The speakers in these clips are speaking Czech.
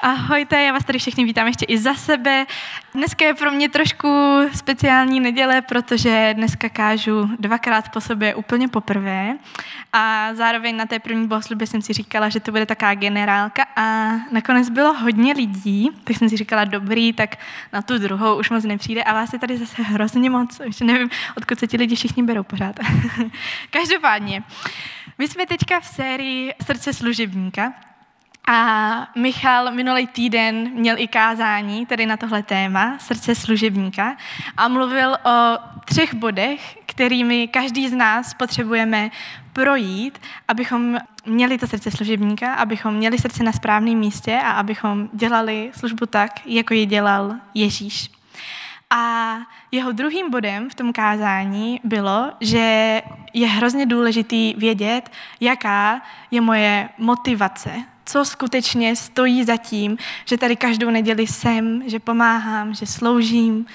Ahojte, já vás tady všichni vítám ještě i za sebe. Dneska je pro mě trošku speciální neděle, protože dneska kážu dvakrát po sobě úplně poprvé a zároveň na té první bohoslužbě jsem si říkala, že to bude taká generálka a nakonec bylo hodně lidí, tak jsem si říkala dobrý, tak na tu druhou už moc nepřijde a vás je tady zase hrozně moc, ještě nevím, odkud se ti lidi všichni berou pořád. Každopádně, my jsme teďka v sérii Srdce služebníka. A Michal minulý týden měl i kázání tady na tohle téma, srdce služebníka, a mluvil o 3 bodech, kterými každý z nás potřebujeme projít, abychom měli to srdce služebníka, abychom měli srdce na správném místě a abychom dělali službu tak, jako ji dělal Ježíš. A jeho druhým bodem v tom kázání bylo, že je hrozně důležitý vědět, jaká je moje motivace, co skutečně stojí za tím, že tady každou neděli jsem, že pomáhám, že sloužím,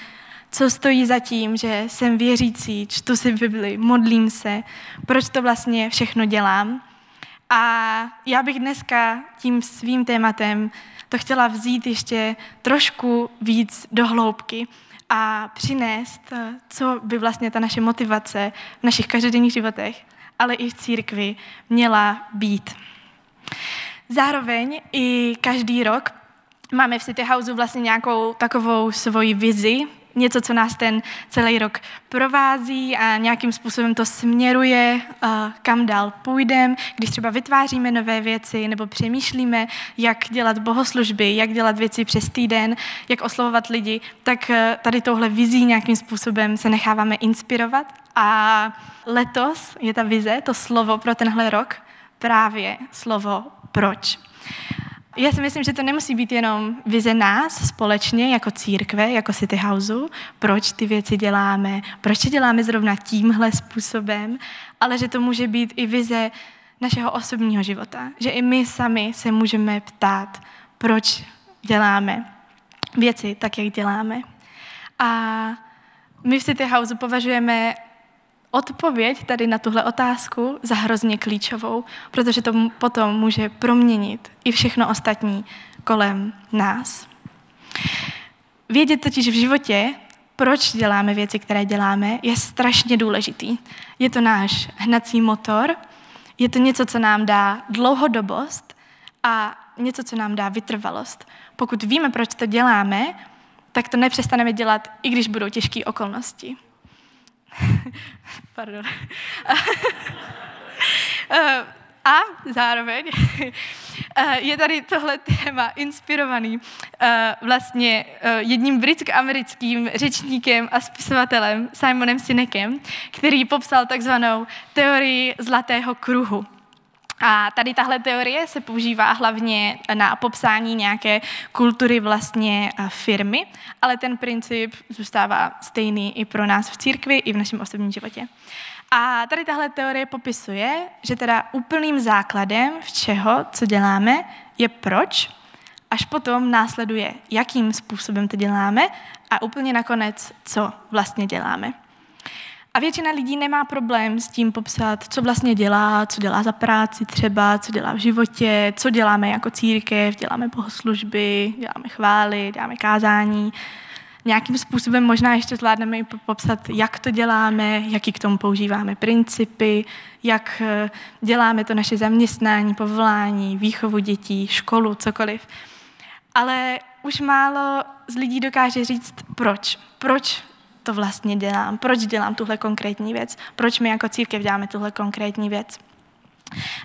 co stojí za tím, že jsem věřící, čtu si Bibli, modlím se, proč to vlastně všechno dělám. A já bych dneska tím svým tématem to chtěla vzít ještě trošku víc do hloubky a přinést, co by vlastně ta naše motivace v našich každodenních životech, ale i v církvi měla být. Zároveň i každý rok máme v CityHouse vlastně nějakou takovou svoji vizi, něco, co nás ten celý rok provází a nějakým způsobem to směruje, kam dál půjdeme, když třeba vytváříme nové věci nebo přemýšlíme, jak dělat bohoslužby, jak dělat věci přes týden, jak oslovovat lidi, tak tady touhle vizí nějakým způsobem se necháváme inspirovat a letos je ta vize, to slovo pro tenhle rok, právě slovo proč. Já si myslím, že to nemusí být jenom vize nás společně, jako církve, jako CityHouse, proč ty věci děláme, proč je děláme zrovna tímhle způsobem, ale že to může být i vize našeho osobního života, že i my sami se můžeme ptát, proč děláme věci tak, jak děláme. A my v CityHouse považujeme odpověď tady na tuhle otázku za hrozně klíčovou, protože to potom může proměnit i všechno ostatní kolem nás. Vědět totiž v životě, proč děláme věci, které děláme, je strašně důležitý. Je to náš hnací motor, je to něco, co nám dá dlouhodobost a něco, co nám dá vytrvalost. Pokud víme, proč to děláme, tak to nepřestaneme dělat, i když budou těžké okolnosti. Pardon. A zároveň je tady tohle téma inspirovaný vlastně jedním britsko-americkým řečníkem a spisovatelem Simonem Sinekem, který popsal takzvanou teorii zlatého kruhu. A tady tahle teorie se používá hlavně na popsání nějaké kultury vlastně firmy, ale ten princip zůstává stejný i pro nás v církvi, i v našem osobním životě. A tady tahle teorie popisuje, že teda úplným základem všeho, co děláme, je proč, až potom následuje, jakým způsobem to děláme a úplně nakonec, co vlastně děláme. A většina lidí nemá problém s tím popsat, co vlastně dělá, co dělá za práci třeba, co dělá v životě, co děláme jako církev, děláme bohoslužby, děláme chvály, děláme kázání. Nějakým způsobem možná ještě zvládneme i popsat, jak to děláme, jaký k tomu používáme principy, jak děláme to naše zaměstnání, povolání, výchovu dětí, školu, cokoliv. Ale už málo z lidí dokáže říct proč. Proč to vlastně dělám, proč dělám tuhle konkrétní věc, proč my jako církev děláme tuhle konkrétní věc.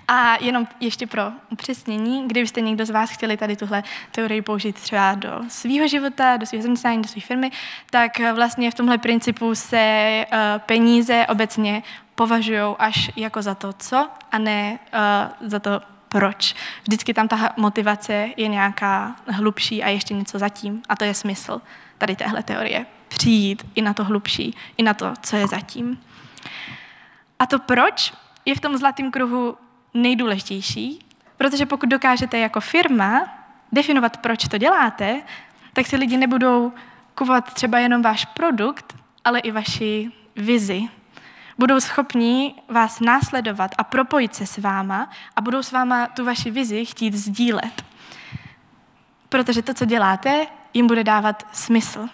A jenom ještě pro upřesnění, kdybyste někdo z vás chtěli tady tuhle teorii použít třeba do svého života, do svého zaměstnání, do své firmy, tak vlastně v tomhle principu se peníze obecně považují až jako za to, co, a ne za to, proč. Vždycky tam ta motivace je nějaká hlubší a ještě něco zatím. A to je smysl tady téhle teorie. Přijít i na to hlubší, i na to, co je zatím. A to proč je v tom zlatém kruhu nejdůležitější, protože pokud dokážete jako firma definovat, proč to děláte, tak si lidi nebudou kupovat třeba jenom váš produkt, ale i vaši vizi. Budou schopni vás následovat a propojit se s váma a budou s váma tu vaši vizi chtít sdílet. protože to, co děláte, jim bude dávat smysl.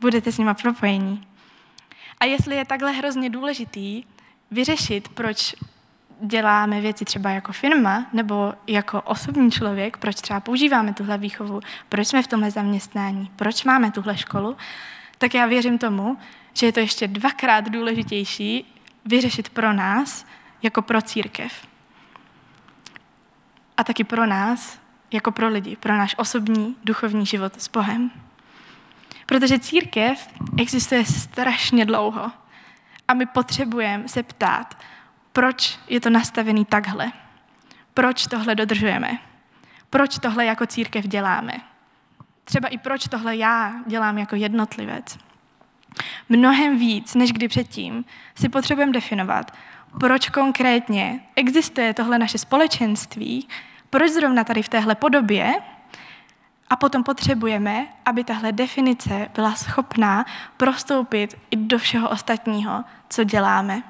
Budete s nima propojení. A jestli je takhle hrozně důležitý vyřešit, proč děláme věci třeba jako firma nebo jako osobní člověk, proč třeba používáme tuhle výchovu, proč jsme v tomhle zaměstnání, proč máme tuhle školu, tak já věřím tomu, že je to ještě dvakrát důležitější vyřešit pro nás jako pro církev. A taky pro nás jako pro lidi, pro náš osobní duchovní život s Bohem. Protože církev existuje strašně dlouho a my potřebujeme se ptát, proč je to nastavené takhle? Proč tohle dodržujeme? Proč tohle jako církev děláme? Třeba i proč tohle já dělám jako jednotlivec? Mnohem víc, než kdy předtím, si potřebujeme definovat, proč konkrétně existuje tohle naše společenství, proč zrovna tady v téhle podobě, a potom potřebujeme, aby tahle definice byla schopná prostoupit i do všeho ostatního, co děláme.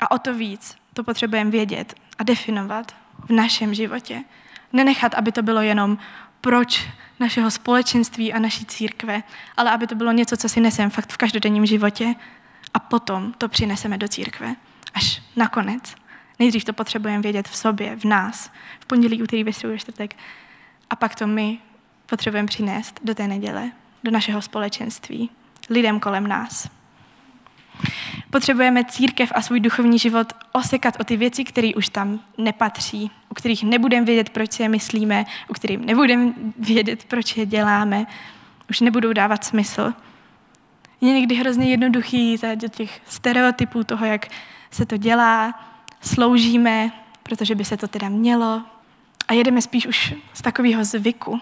A o to víc to potřebujeme vědět a definovat v našem životě. Nenechat, aby to bylo jenom proč našeho společenství a naší církve, ale aby to bylo něco, co si neseme fakt v každodenním životě a potom to přineseme do církve. Až nakonec. Nejdřív to potřebujeme vědět v sobě, v nás, v pondělí, úterý, ve středu, ve čtvrtek. A pak to my potřebujeme přinést do té neděle, do našeho společenství, lidem kolem nás. Potřebujeme církev a svůj duchovní život osekat o ty věci, které už tam nepatří, u kterých nebudeme vědět, proč si je myslíme, u kterých nebudeme vědět, proč je děláme, už nebudou dávat smysl. Je někdy hrozně jednoduchý jít do těch stereotypů toho, jak se to dělá, sloužíme, protože by se to teda mělo, a jedeme spíš už z takového zvyku.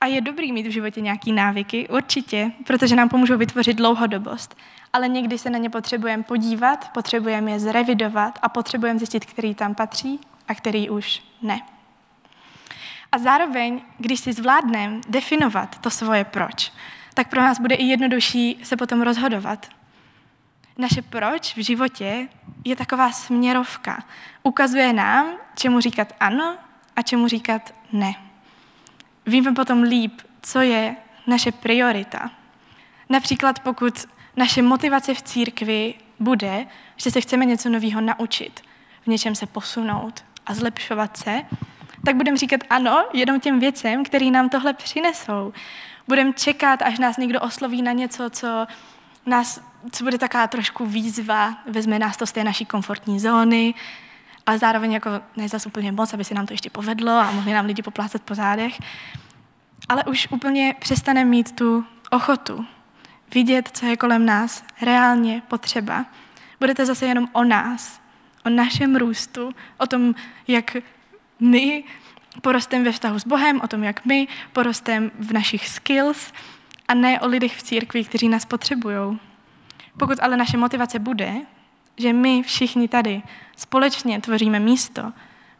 A je dobrý mít v životě nějaké návyky, určitě, protože nám pomůžou vytvořit dlouhodobost. Ale někdy se na ně potřebujeme podívat, potřebujeme je zrevidovat a potřebujeme zjistit, který tam patří a který už ne. A zároveň, když si zvládneme definovat to svoje proč, tak pro nás bude i jednodušší se potom rozhodovat. Naše proč v životě je taková směrovka. Ukazuje nám, čemu říkat ano a čemu říkat ne. Víme potom líp, co je naše priorita. Například pokud naše motivace v církvi bude, že se chceme něco nového naučit, v něčem se posunout a zlepšovat se, tak budeme říkat ano jenom těm věcem, které nám tohle přinesou. Budeme čekat, až nás někdo osloví na něco, co bude taková trošku výzva, vezme nás to z té naší komfortní zóny, ale zároveň jako ne zas úplně moc, aby se nám to ještě povedlo a mohli nám lidi poplácat po zádech. Ale už úplně přestaneme mít tu ochotu vidět, co je kolem nás reálně potřeba. Bude to zase jenom o nás, o našem růstu, o tom, jak my porosteme ve vztahu s Bohem, o tom, jak my porosteme v našich skills a ne o lidech v církvi, kteří nás potřebují. Pokud ale naše motivace bude, že my všichni tady společně tvoříme místo,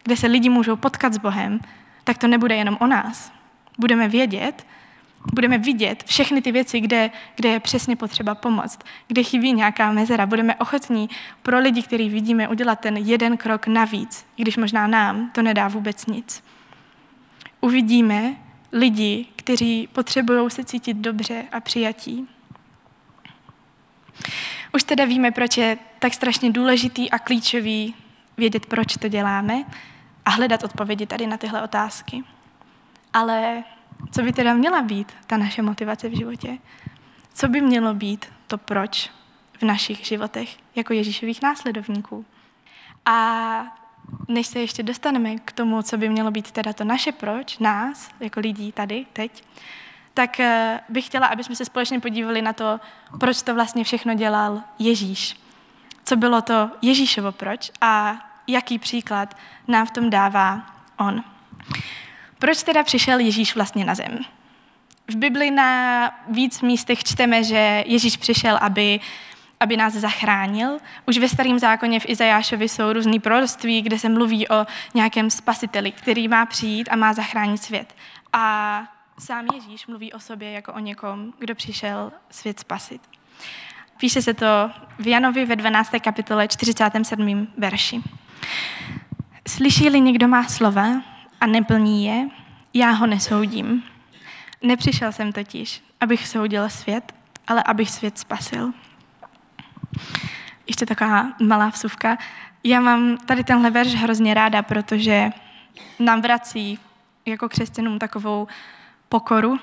kde se lidi můžou potkat s Bohem, tak to nebude jenom o nás. Budeme vidět všechny ty věci, kde je přesně potřeba pomoct, kde chybí nějaká mezera. Budeme ochotní pro lidi, který vidíme, udělat ten jeden krok navíc, když možná nám to nedá vůbec nic. Uvidíme lidi, kteří potřebují se cítit dobře a přijatí. Už teda víme, proč je tak strašně důležitý a klíčový vědět, proč to děláme a hledat odpovědi tady na tyhle otázky. Ale co by teda měla být ta naše motivace v životě? Co by mělo být to proč v našich životech jako Ježíšových následovníků? A než se ještě dostaneme k tomu, co by mělo být teda to naše proč, nás, jako lidí tady, teď, tak bych chtěla, aby jsme se společně podívali na to, proč to vlastně všechno dělal Ježíš. Co bylo to Ježíšovo proč a jaký příklad nám v tom dává on. Proč teda přišel Ježíš vlastně na zem? V Bibli na víc místech čteme, že Ježíš přišel, aby nás zachránil. Už ve Starém zákoně v Izajášovi jsou různý proroctví, kde se mluví o nějakém spasiteli, který má přijít a má zachránit svět. A sám Ježíš mluví o sobě jako o někom, kdo přišel svět spasit. Píše se to v Janovi ve 12. kapitole 47. verši. Slyší-li někdo má slova a neplní je, já ho nesoudím. Nepřišel jsem totiž, abych soudil svět, ale abych svět spasil. Ještě taková malá vsuvka. Já mám tady tenhle verš hrozně ráda, protože nám vrací jako křesťanům takovou pokoru.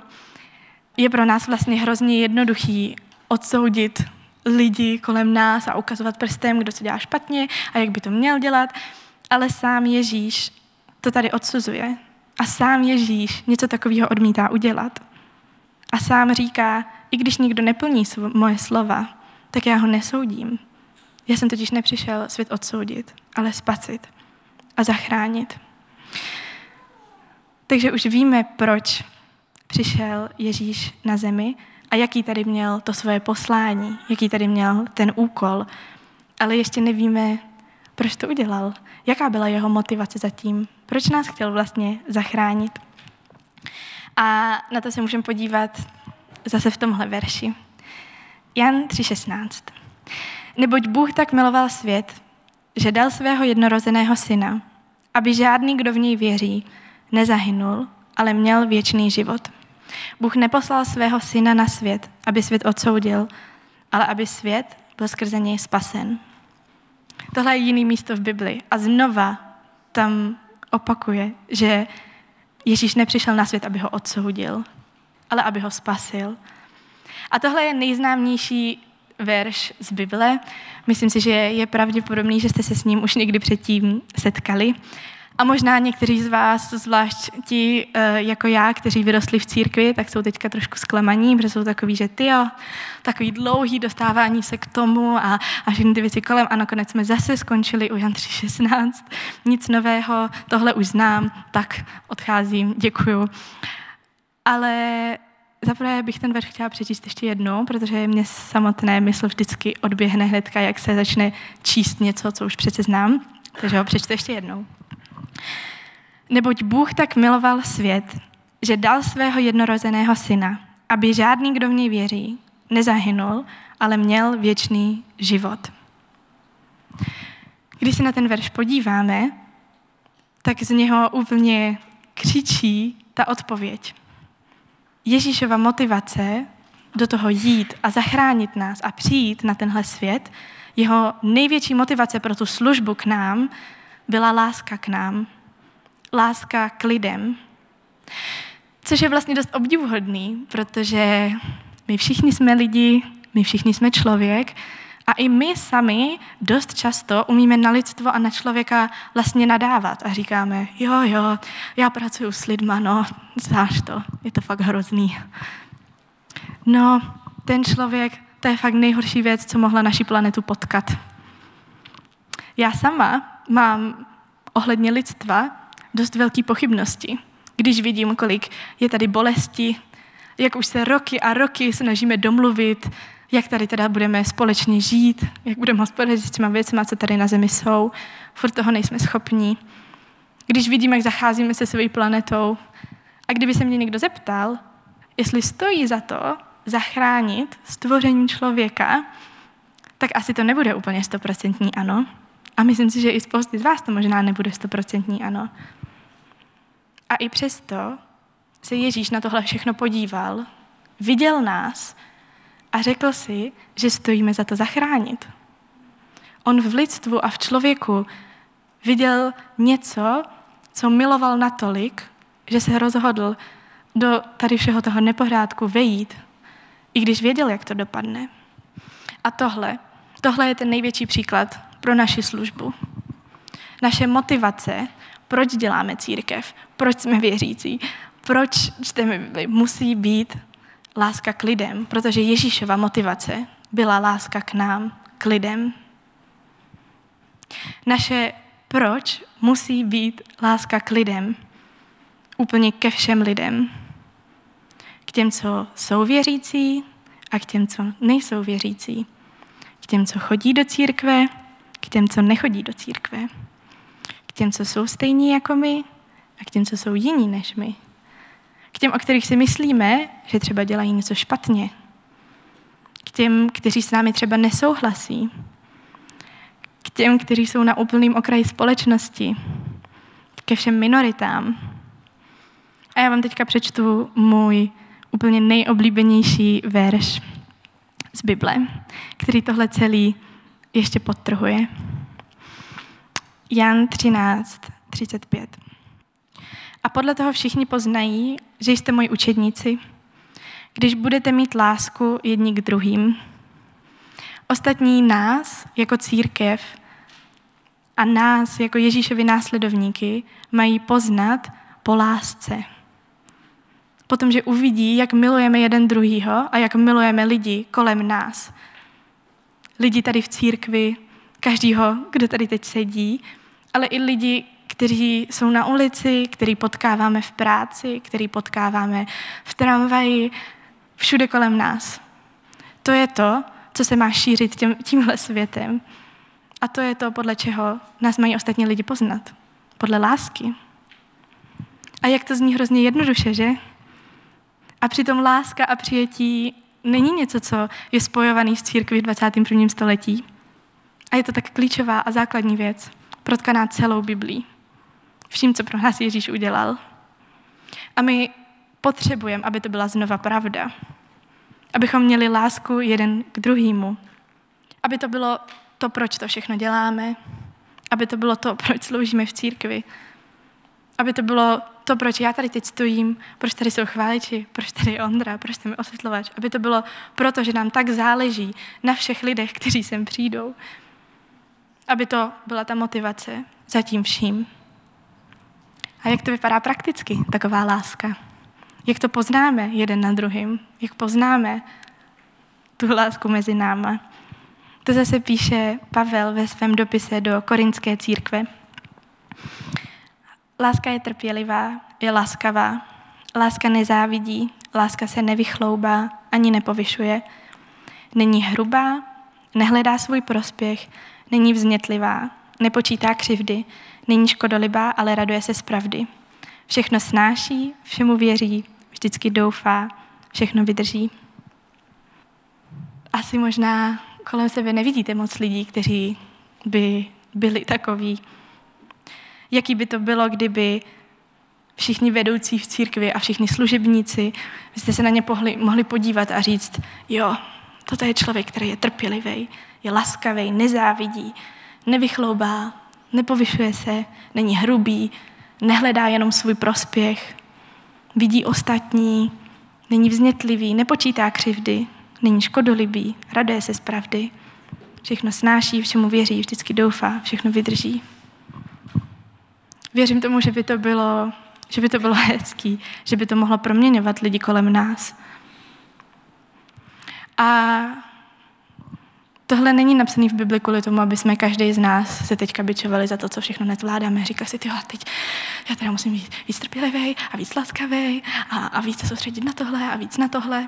Je pro nás vlastně hrozně jednoduchý odsoudit lidi kolem nás a ukazovat prstem, kdo se dělá špatně a jak by to měl dělat, ale sám Ježíš to tady odsuzuje a sám Ježíš něco takového odmítá udělat. A sám říká, i když nikdo neplní moje slova, tak já ho nesoudím. Já jsem totiž nepřišel svět odsoudit, ale spasit a zachránit. Takže už víme, proč přišel Ježíš na zemi a jaký tady měl to svoje poslání, jaký tady měl ten úkol. Ale ještě nevíme, proč to udělal, jaká byla jeho motivace zatím, proč nás chtěl vlastně zachránit. A na to se můžeme podívat zase v tomhle verši. Jan 3,16. Neboť Bůh tak miloval svět, že dal svého jednorozeného syna, aby žádný, kdo v něj věří, nezahynul, ale měl věčný život. Bůh neposlal svého syna na svět, aby svět odsoudil, ale aby svět byl skrze něj spasen. Tohle je jiný místo v Bibli. A znova tam opakuje, že Ježíš nepřišel na svět, aby ho odsoudil, ale aby ho spasil. A tohle je nejznámější verš z Bible. Myslím si, že je pravděpodobný, že jste se s ním už někdy předtím setkali. A možná někteří z vás, zvlášť ti jako já, kteří vyrostli v církvi, tak jsou teďka trošku zklamaní, protože jsou takový, že takový dlouhý dostávání se k tomu a všechny ty věci kolem. A nakonec jsme zase skončili u Jan 3.16. Nic nového, tohle už znám, tak odcházím, děkuju. Ale zaprvé bych ten verš chtěla přečíst ještě jednou, protože mě samotné mysl vždycky odběhne hnedka, jak se začne číst něco, co už přece znám. Takže ho přečtu ještě jednou. Neboť Bůh tak miloval svět, že dal svého jednorozeného syna, aby žádný, kdo v něj věří, nezahynul, ale měl věčný život. Když se na ten verš podíváme, tak z něho úplně křičí ta odpověď. Ježíšova motivace do toho jít a zachránit nás a přijít na tenhle svět, jeho největší motivace pro tu službu k nám byla láska k nám, láska k lidem, což je vlastně dost obdivuhodný, protože my všichni jsme lidi, my všichni jsme člověk a i my sami dost často umíme na lidstvo a na člověka vlastně nadávat a říkáme, jo, já pracuju s lidma, no, znáš to, je to fakt hrozný. No, ten člověk, to je fakt nejhorší věc, co mohla naši planetu potkat. Já sama mám ohledně lidstva dost velké pochybnosti, když vidím, kolik je tady bolesti, jak už se roky a roky snažíme domluvit, jak tady teda budeme společně žít, jak budeme hospodařit s těma věcma, co tady na zemi jsou, furt toho nejsme schopní. Když vidím, jak zacházíme se svojí planetou a kdyby se mě někdo zeptal, jestli stojí za to zachránit stvoření člověka, tak asi to nebude úplně 100% ano. A myslím si, že i spousty z vás to možná nebude 100% ano. A i přesto se Ježíš na tohle všechno podíval, viděl nás a řekl si, že stojíme za to zachránit. On v lidstvu a v člověku viděl něco, co miloval natolik, že se rozhodl do tady všeho toho nepořádku vejít, i když věděl, jak to dopadne. A tohle je ten největší příklad pro naši službu. Naše motivace, proč děláme církev, proč jsme věřící, proč čteme Bibli, musí být láska k lidem, protože Ježíšova motivace byla láska k nám, k lidem. Naše proč musí být láska k lidem, úplně ke všem lidem. K těm, co jsou věřící a k těm, co nejsou věřící. K těm, co chodí do církve, k těm, co nechodí do církve, k těm, co jsou stejní jako my a k těm, co jsou jiní než my, k těm, o kterých si myslíme, že třeba dělají něco špatně, k těm, kteří s námi třeba nesouhlasí, k těm, kteří jsou na úplném okraji společnosti, k ke všem minoritám. A já vám teďka přečtu můj úplně nejoblíbenější verš z Bible, který tohle celý ještě podtrhuje. Jan 13:35. A podle toho všichni poznají, že jste moji učedníci, když budete mít lásku jedni k druhým. Ostatní nás jako církev a nás jako Ježíšovi následovníky mají poznat po lásce. Potom, že uvidí, jak milujeme jeden druhýho a jak milujeme lidi kolem nás. Lidi tady v církvi, každýho, kdo tady teď sedí, ale i lidi, kteří jsou na ulici, který potkáváme v práci, který potkáváme v tramvaji, všude kolem nás. To je to, co se má šířit tímhle světem. A to je to, podle čeho nás mají ostatní lidi poznat. Podle lásky. A jak to zní hrozně jednoduše, že? A přitom láska a přijetí není něco, co je spojované s církví v 21. století. A je to tak klíčová a základní věc, protkaná celou Biblí. Vším, co pro nás Ježíš udělal. A my potřebujeme, aby to byla znova pravda. Abychom měli lásku jeden k druhému. Aby to bylo to, proč to všechno děláme. Aby to bylo to, proč sloužíme v církvi. Aby to bylo to, proč já tady teď stojím, proč tady jsou chváliči, proč tady je Ondra, proč tam je osvětlovač. Aby to bylo proto, že nám tak záleží na všech lidech, kteří sem přijdou. Aby to byla ta motivace za tím vším. A jak to vypadá prakticky, taková láska? Jak to poznáme jeden na druhým? Jak poznáme tu lásku mezi náma? To zase píše Pavel ve svém dopise do Korinské církve. Láska je trpělivá, je laskavá. Láska nezávidí, láska se nevychloubá, ani nepovyšuje. Není hrubá, nehledá svůj prospěch, není vznětlivá, nepočítá křivdy, není škodolibá, ale raduje se z pravdy. Všechno snáší, všemu věří, vždycky doufá, všechno vydrží. Asi možná kolem sebe nevidíte moc lidí, kteří by byli takoví. Jaký by to bylo, kdyby všichni vedoucí v církvi a všichni služebníci, byste se na ně mohli podívat a říct, jo, toto je člověk, který je trpělivý, je laskavý, nezávidí, nevychloubá, nepovyšuje se, není hrubý, nehledá jenom svůj prospěch, vidí ostatní, není vznětlivý, nepočítá křivdy, není škodolibý, raduje se z pravdy, všechno snáší, všemu věří, vždycky doufá, všechno vydrží. Věřím tomu, že by to bylo hezký, že by to mohlo proměňovat lidi kolem nás. A tohle není napsané v Bibli kvůli tomu, aby jsme každý z nás se teďka bičovali za to, co všechno nezvládáme. Říká si, tyhle, teď já teda musím být víc trpělivý a víc laskavý a víc se soustředit na tohle a víc na tohle.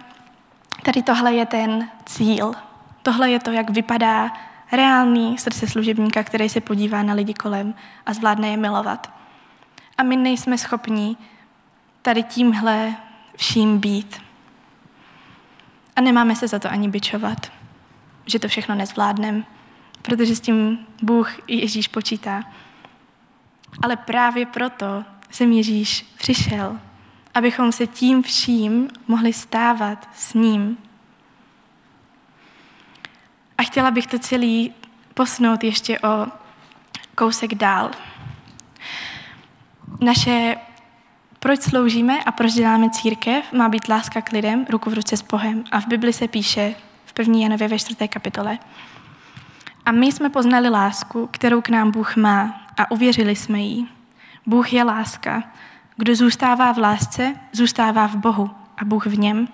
Tady tohle je ten cíl. Tohle je to, jak vypadá reálný srdce služebníka, který se podívá na lidi kolem a zvládne je milovat. A my nejsme schopní tady tímhle vším být. A nemáme se za to ani bičovat, že to všechno nezvládneme, protože s tím Bůh i Ježíš počítá. Ale právě proto sem Ježíš přišel, abychom se tím vším mohli stávat s ním. A chtěla bych to celý posunout ještě o kousek dál. Naše proč sloužíme a proč děláme církev má být láska k lidem, ruku v ruce s Bohem. A v Bibli se píše v 1. Janově ve 4. kapitole. A my jsme poznali lásku, kterou k nám Bůh má a uvěřili jsme jí. Bůh je láska. Kdo zůstává v lásce, zůstává v Bohu a Bůh v něm.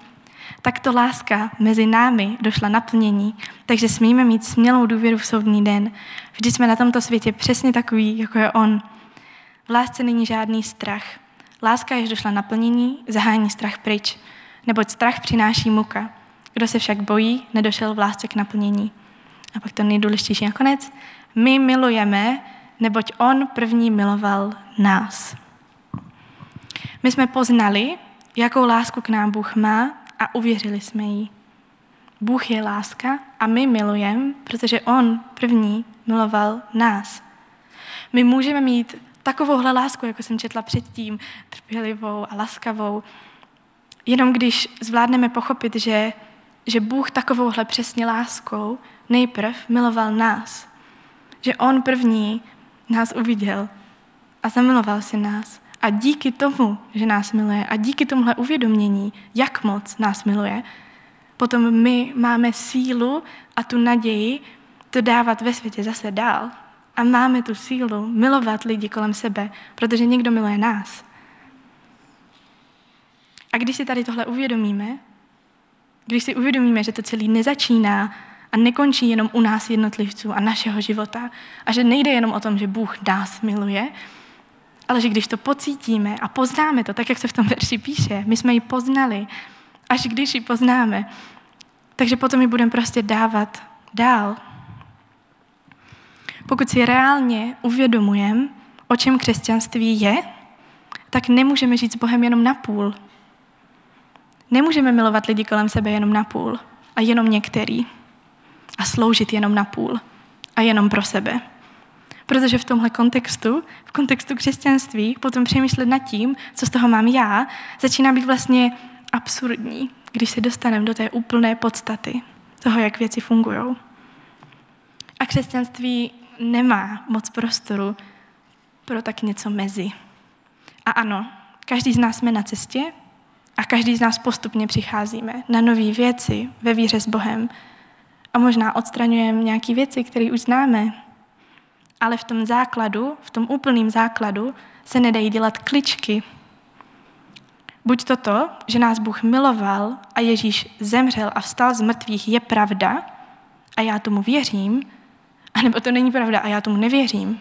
Takto láska mezi námi došla naplnění, takže smíme mít smělou důvěru v soudný den. Vždy jsme na tomto světě přesně takový, jako je on. V lásce není žádný strach. Láska, jež došla naplnění, zahání strach pryč, neboť strach přináší muka. Kdo se však bojí, nedošel v lásce k naplnění. A pak to nejdůležitější nakonec. My milujeme, neboť on první miloval nás. My jsme poznali, jakou lásku k nám Bůh má, a uvěřili jsme jí. Bůh je láska a my milujeme, protože on první miloval nás. My můžeme mít takovouhle lásku, jako jsem četla předtím, trpělivou a laskavou. Jenom když zvládneme pochopit, že Bůh takovouhle přesně láskou nejprv miloval nás, že On první nás uviděl a zamiloval si nás. A díky tomu, že nás miluje a díky tomuhle uvědomění, jak moc nás miluje, potom my máme sílu a tu naději to dávat ve světě zase dál. A máme tu sílu milovat lidi kolem sebe, protože někdo miluje nás. A když si tady tohle uvědomíme, když si uvědomíme, že to celé nezačíná a nekončí jenom u nás jednotlivců a našeho života a že nejde jenom o tom, že Bůh nás miluje, ale že když to pocítíme a poznáme to, tak jak se v tom verši píše, my jsme ji poznali, až když ji poznáme, takže potom ji budeme prostě dávat dál. Pokud si reálně uvědomujeme, o čem křesťanství je, tak nemůžeme žít s Bohem jenom na půl. Nemůžeme milovat lidi kolem sebe jenom na půl a jenom některý a sloužit jenom na půl a jenom pro sebe. Protože v tomhle kontextu, v kontextu křesťanství, potom přemýšlet nad tím, co z toho mám já, začíná být vlastně absurdní, když se dostaneme do té úplné podstaty toho, jak věci fungují. A křesťanství nemá moc prostoru pro tak něco mezi. A ano, každý z nás jsme na cestě a každý z nás postupně přicházíme na nové věci ve víře s Bohem a možná odstraňujeme nějaké věci, které už známe, ale v tom základu, v tom úplném základu se nedají dělat kličky. Buď to, že nás Bůh miloval a Ježíš zemřel a vstal z mrtvých, je pravda a já tomu věřím, anebo to není pravda a já tomu nevěřím.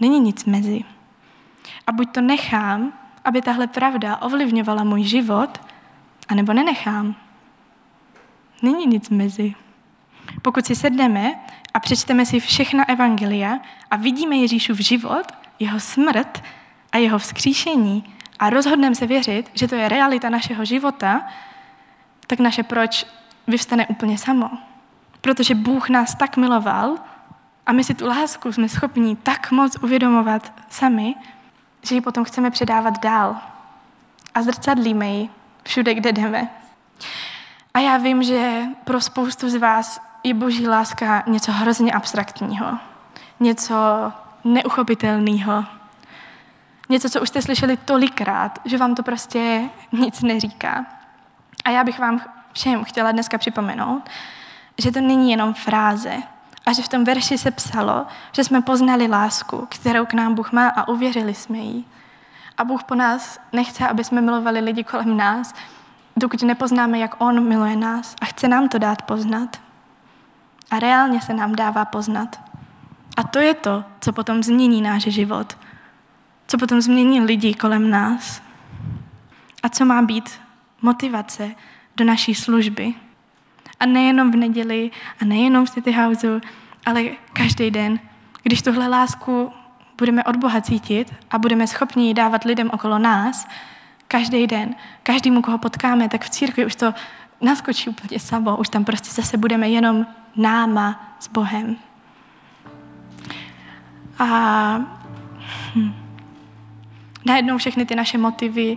Není nic mezi. A buď to nechám, aby tahle pravda ovlivňovala můj život, anebo nenechám. Není nic mezi. Pokud si sedneme a přečteme si všechna evangelia a vidíme Ježíšův život, jeho smrt a jeho vzkříšení a rozhodneme se věřit, že to je realita našeho života, tak naše proč vyvstane úplně samo. Protože Bůh nás tak miloval a my si tu lásku jsme schopni tak moc uvědomovat sami, že ji potom chceme předávat dál a zrcadlíme ji všude, kde jdeme. A já vím, že pro spoustu z vás je boží láska něco hrozně abstraktního, něco neuchopitelného, něco, co už jste slyšeli tolikrát, že vám to prostě nic neříká. A já bych vám všem chtěla dneska připomenout, že to není jenom fráze a že v tom verši se psalo, že jsme poznali lásku, kterou k nám Bůh má a uvěřili jsme jí. A Bůh po nás nechce, aby jsme milovali lidi kolem nás, dokud nepoznáme, jak On miluje nás a chce nám to dát poznat. A reálně se nám dává poznat. A to je to, co potom změní náš život. Co potom změní lidi kolem nás. A co má být motivace do naší služby. A nejenom v neděli, a nejenom v CityHouseu, ale každý den, když tuhle lásku budeme od Boha cítit a budeme schopni ji dávat lidem okolo nás, každý den, každému, koho potkáme, tak v církvi už to naskočí úplně samo, už tam prostě zase budeme jenom náma s Bohem. A najednou všechny ty naše motivy,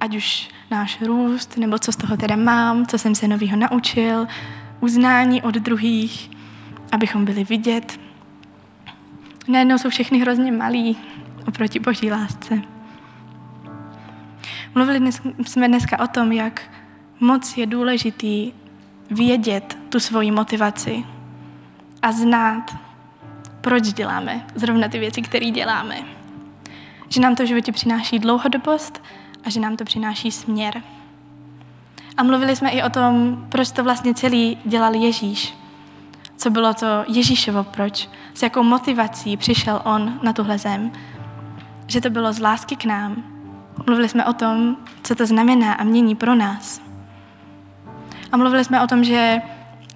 ať už náš růst, nebo co z toho teda mám, co jsem se novýho naučil, uznání od druhých, abychom byli vidět. Najednou jsou všechny hrozně malí oproti boží lásce. Mluvili jsme dneska o tom, jak moc je důležitý vědět tu svoji motivaci a znát, proč děláme zrovna ty věci, které děláme. Že nám to v životě přináší dlouhodobost a že nám to přináší směr. A mluvili jsme i o tom, proč to vlastně celý dělal Ježíš. Co bylo to Ježíšovo proč? S jakou motivací přišel on na tuhle zem? Že to bylo z lásky k nám. Mluvili jsme o tom, co to znamená a mění pro nás. A mluvili jsme o tom, že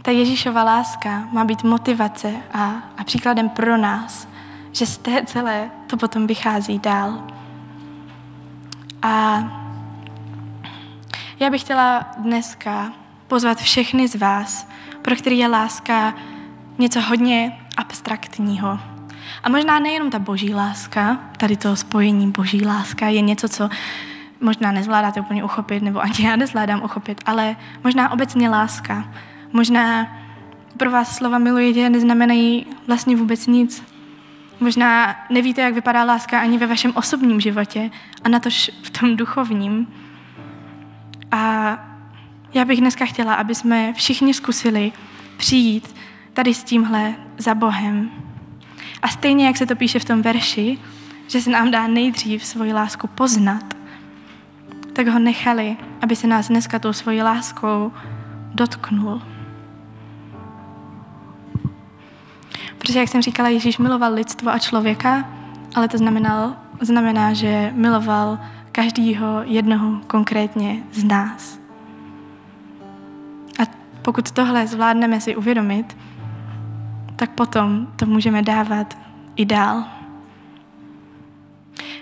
ta Ježíšova láska má být motivace a příkladem pro nás, že z té celé to potom vychází dál. A já bych chtěla dneska pozvat všechny z vás, pro který je láska něco hodně abstraktního. A možná nejenom ta boží láska, tady to spojení boží láska je něco, co možná nezvládáte úplně uchopit, nebo ani já nezvládám uchopit, ale možná obecně láska. Možná pro vás slova miluji tě neznamenají vlastně vůbec nic. Možná nevíte, jak vypadá láska ani ve vašem osobním životě a natož v tom duchovním. A já bych dneska chtěla, aby jsme všichni zkusili přijít tady s tímhle za Bohem. A stejně, jak se to píše v tom verši, že se nám dá nejdřív svoji lásku poznat, tak ho nechali, aby se nás dneska tou svojí láskou dotknul. Protože, jak jsem říkala, Ježíš miloval lidstvo a člověka, ale to znamená, že miloval každýho jednoho konkrétně z nás. A pokud tohle zvládneme si uvědomit, tak potom to můžeme dávat i dál.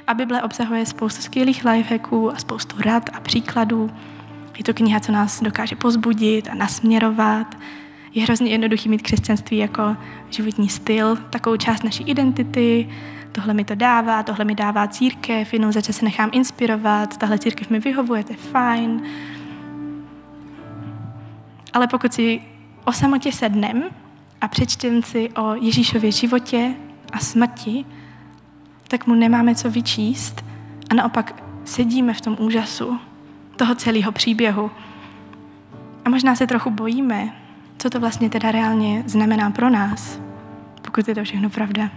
A Bible obsahuje spoustu skvělých lifehacků a spoustu rad a příkladů. Je to kniha, co nás dokáže pozbudit a nasměrovat. Je hrozně jednoduchý mít křesťanství jako životní styl, takovou část naší identity. Tohle mi to dává, tohle mi dává církev, jenom začas se nechám inspirovat, tahle církev mi vyhovuje, to je fajn. Ale pokud si o samotě sednem a přečteme si o Ježíšově životě a smrti, tak mu nemáme co vyčíst a naopak sedíme v tom úžasu toho celého příběhu. A možná se trochu bojíme, co to vlastně teda reálně znamená pro nás, pokud je to všechno pravda.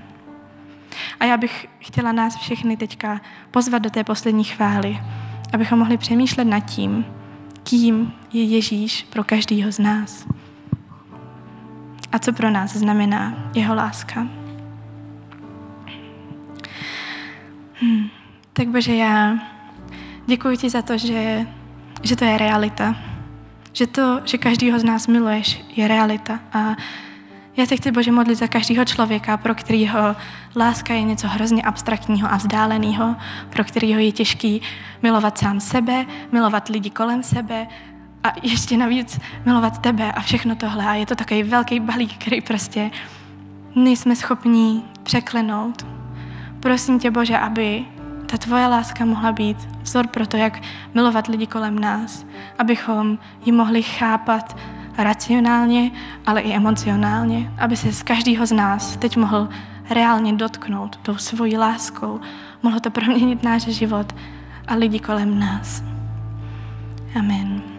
A já bych chtěla nás všechny teďka pozvat do té poslední chvály, abychom mohli přemýšlet nad tím, kým je Ježíš pro každýho z nás. A co pro nás znamená jeho láska. Tak Bože, já děkuji ti za to, že to je realita. Že to, že každýho z nás miluješ, je realita. A já se chci, Bože, modlit za každého člověka, pro kterého láska je něco hrozně abstraktního a vzdáleného, pro kterého je těžký milovat sám sebe, milovat lidi kolem sebe a ještě navíc milovat tebe a všechno tohle. A je to takový velký balík, který prostě nejsme schopní překlenout. Prosím tě, Bože, aby ta tvoje láska mohla být vzor pro to, jak milovat lidi kolem nás, abychom ji mohli chápat racionálně, ale i emocionálně, aby se z každého z nás teď mohl reálně dotknout tou svojí láskou, mohlo to proměnit náš život a lidi kolem nás. Amen.